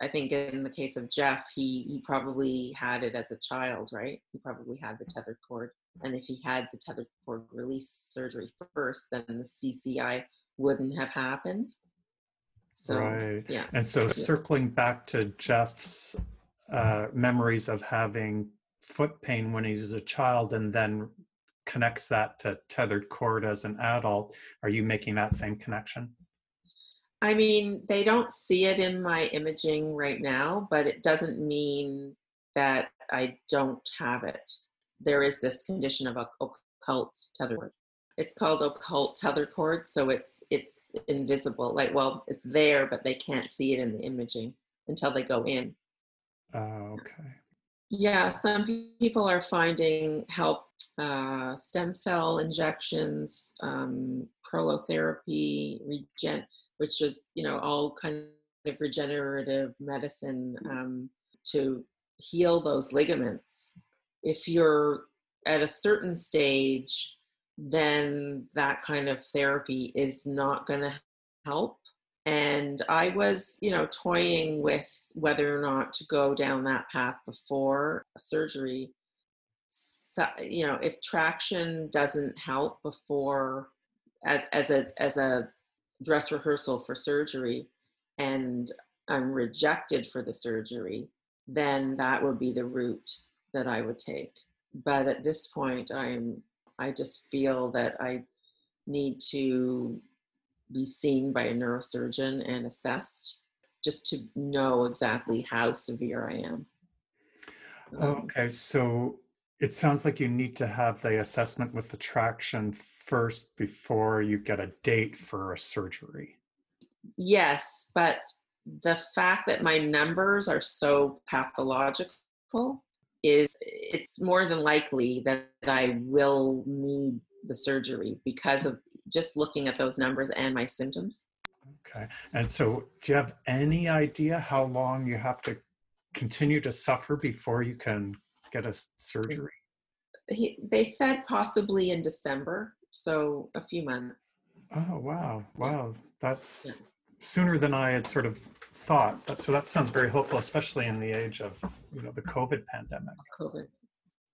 I think in the case of Jeff, he probably had it as a child, right? He probably had the tethered cord. And if he had the tethered cord release surgery first, then the CCI wouldn't have happened. So, right. Yeah. And so circling back to Jeff's memories of having foot pain when he was a child and then connects that to tethered cord as an adult, are you making that same connection? I mean, they don't see it in my imaging right now, but it doesn't mean that I don't have it. There is this condition of occult tethered cord. It's called occult tether cord, so it's invisible. Like, well, it's there, but they can't see it in the imaging until they go in. Okay. Yeah, some people are finding help, stem cell injections, prolotherapy, which is, you know, all kind of regenerative medicine to heal those ligaments. If you're at a certain stage, then that kind of therapy is not going to help. And I was, you know, toying with whether or not to go down that path before surgery. So, you know, if traction doesn't help before as a dress rehearsal for surgery and I'm rejected for the surgery, then that would be the route that I would take. But at this point, I just feel that I need to be seen by a neurosurgeon and assessed just to know exactly how severe I am. Okay, so it sounds like you need to have the assessment with the traction first before you get a date for a surgery. Yes, but the fact that my numbers are so pathological is it's more than likely that I will need the surgery because of just looking at those numbers and my symptoms. Okay. And so do you have any idea how long you have to continue to suffer before you can get a surgery? They said possibly in December, so a few months. Oh, wow. Wow. That's sooner than I had sort of thought. So that sounds very hopeful, especially in the age of, you know, the COVID pandemic.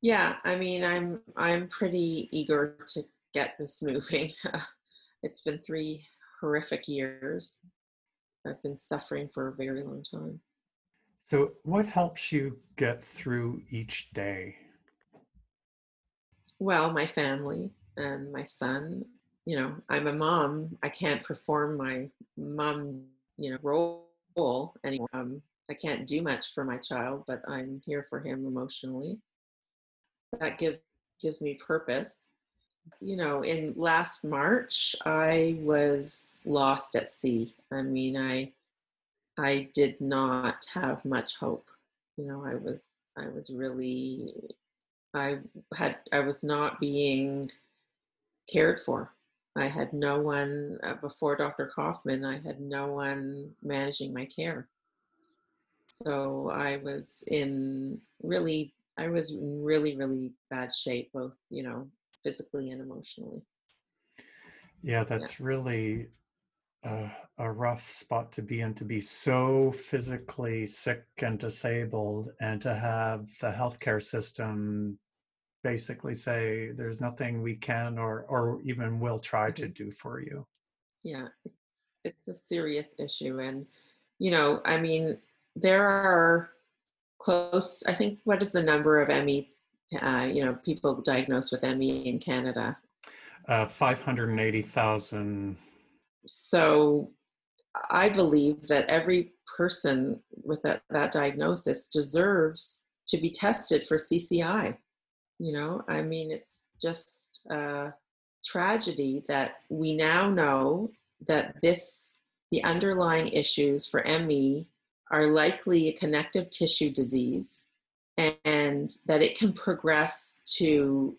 Yeah, I mean, I'm pretty eager to get this moving. It's been 3 horrific years. I've been suffering for a very long time. So what helps you get through each day? Well, my family and my son. You know, I'm a mom. I can't perform my mom, you know, role anymore. I can't do much for my child, but I'm here for him emotionally. That gives me purpose. You know, in last March, I was lost at sea. I mean, I did not have much hope. You know, I was not being cared for. I had no one before Dr. Kaufman. I had no one managing my care. So I was in really, really bad shape, both, you know, physically and emotionally. Yeah, that's really a rough spot to be in, to be so physically sick and disabled and to have the healthcare system basically say there's nothing we can or even will try to do for you. Yeah, it's a serious issue. And, you know, I mean, there are close, I think, what is the number of ME, people diagnosed with ME in Canada? 580,000. So I believe that every person with that diagnosis deserves to be tested for CCI. You know, I mean, it's just a tragedy that we now know that the underlying issues for ME are likely a connective tissue disease, and that it can progress to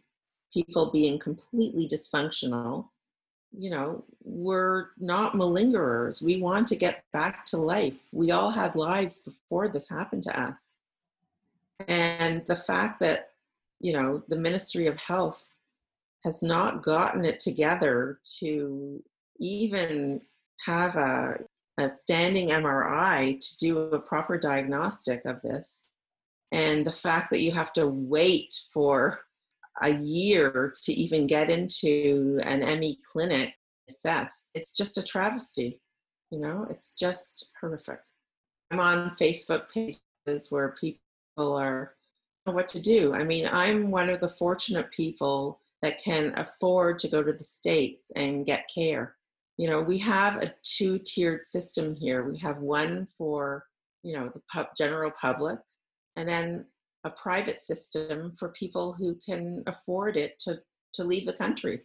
people being completely dysfunctional. You know, we're not malingerers. We want to get back to life. We all had lives before this happened to us. And the fact that, you know, the Ministry of Health has not gotten it together to even have a standing MRI to do a proper diagnostic of this. And the fact that you have to wait for a year to even get into an ME clinic assessed, it's just a travesty. You know, it's just horrific. I'm on Facebook pages where people are, what to do. I mean, I'm one of the fortunate people that can afford to go to the States and get care. You know, we have a two-tiered system here. We have one for, you know, the general public, and then a private system for people who can afford it to leave the country.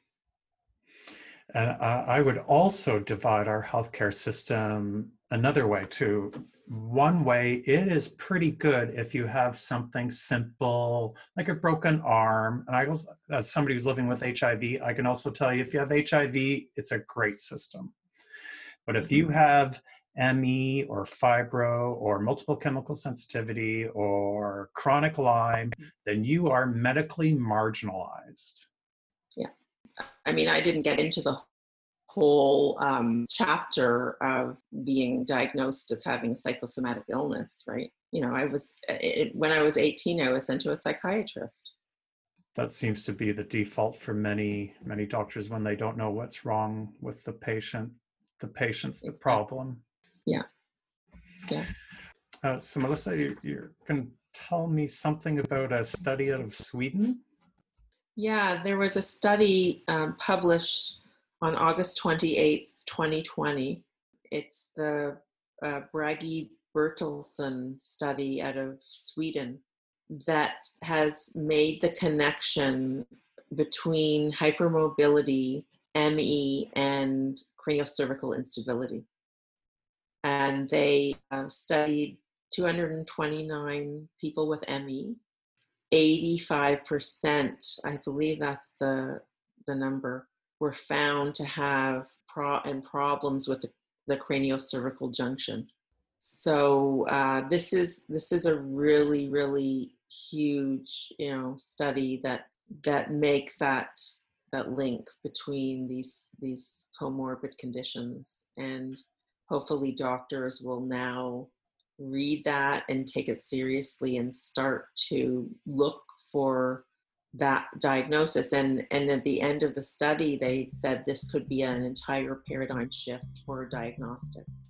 And I would also divide our healthcare system another way too. One way, it is pretty good if you have something simple, like a broken arm. And I also, as somebody who's living with HIV, I can also tell you if you have HIV, it's a great system. But if you have ME or fibro or multiple chemical sensitivity or chronic Lyme, then you are medically marginalized. Yeah. I mean, I didn't get into the whole chapter of being diagnosed as having psychosomatic illness, right? You know, when I was 18, I was sent to a psychiatrist. That seems to be the default for many, many doctors when they don't know what's wrong with the patient. The patient's the problem. Yeah, yeah. So Melissa, you're going to tell me something about a study out of Sweden? Yeah, there was a study published on August 28th, 2020. It's the Bragi-Bertelsen study out of Sweden that has made the connection between hypermobility, ME, and craniocervical instability. And they studied 229 people with ME. 85%, I believe that's the number, were found to have problems with the craniocervical junction. So this is a really, really huge, you know, study that makes that link between these comorbid conditions. And hopefully doctors will now read that and take it seriously and start to look for that diagnosis. And at the end of the study, they said this could be an entire paradigm shift for diagnostics.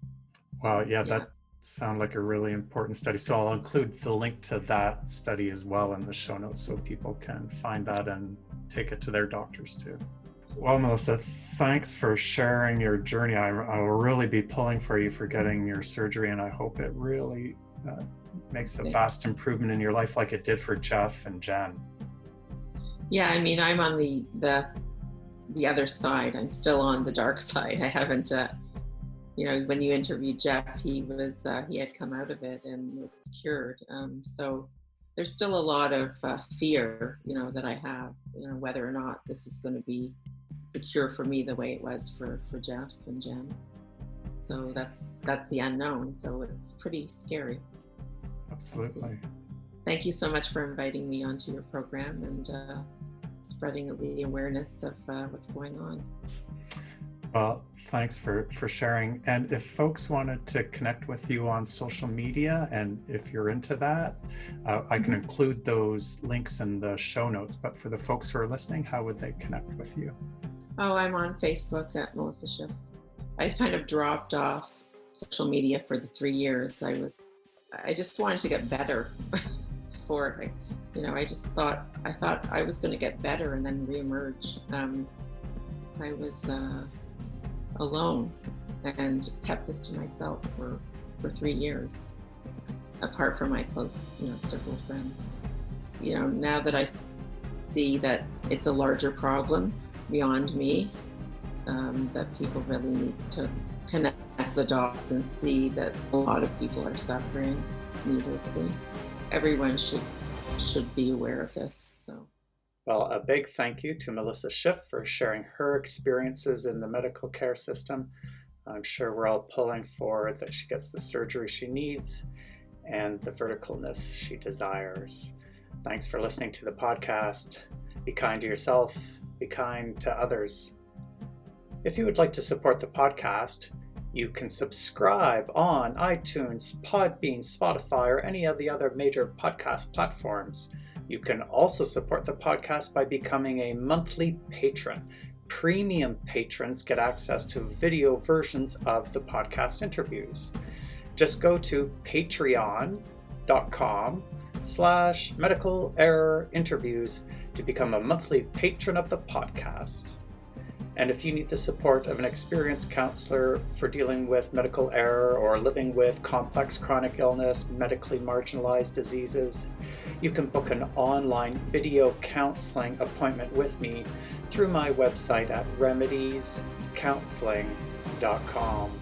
Wow, yeah, that sounds like a really important study. So I'll include the link to that study as well in the show notes so people can find that and take it to their doctors too. Well, Melissa, thanks for sharing your journey. I will really be pulling for you for getting your surgery, and I hope it really makes a vast improvement in your life like it did for Jeff and Jen. Yeah, I mean, I'm on the other side. I'm still on the dark side. I haven't, you know, when you interviewed Jeff, he had come out of it and was cured. So there's still a lot of fear, you know, that I have, you know, whether or not this is going to be the cure for me the way it was for Jeff and Jen. So that's the unknown. So it's pretty scary. Absolutely. Thank you so much for inviting me onto your program and spreading the awareness of what's going on. Well, thanks for sharing. And if folks wanted to connect with you on social media, and if you're into that, I can include those links in the show notes. But for the folks who are listening, how would they connect with you? Oh, I'm on Facebook at Melissa Schiff. I kind of dropped off social media for the 3 years. I just wanted to get better for it. You know, I thought I was going to get better and then reemerge. I was alone and kept this to myself for 3 years, apart from my close, circle of friends. You know, now that I see that it's a larger problem beyond me, that people really need to connect the dots and see that a lot of people are suffering needlessly. Everyone should be aware of this. So. Well, a big thank you to Melissa Schiff for sharing her experiences in the medical care system. I'm sure we're all pulling for that she gets the surgery she needs and the verticalness she desires. Thanks for listening to the podcast. Be kind to yourself. Be kind to others. If you would like to support the podcast, you can subscribe on iTunes, Podbean, Spotify, or any of the other major podcast platforms. You can also support the podcast by becoming a monthly patron. Premium patrons get access to video versions of the podcast interviews. Just go to patreon.com/medical error interviews to become a monthly patron of the podcast. And if you need the support of an experienced counselor for dealing with medical error or living with complex chronic illness, medically marginalized diseases, you can book an online video counseling appointment with me through my website at RemediesCounseling.com.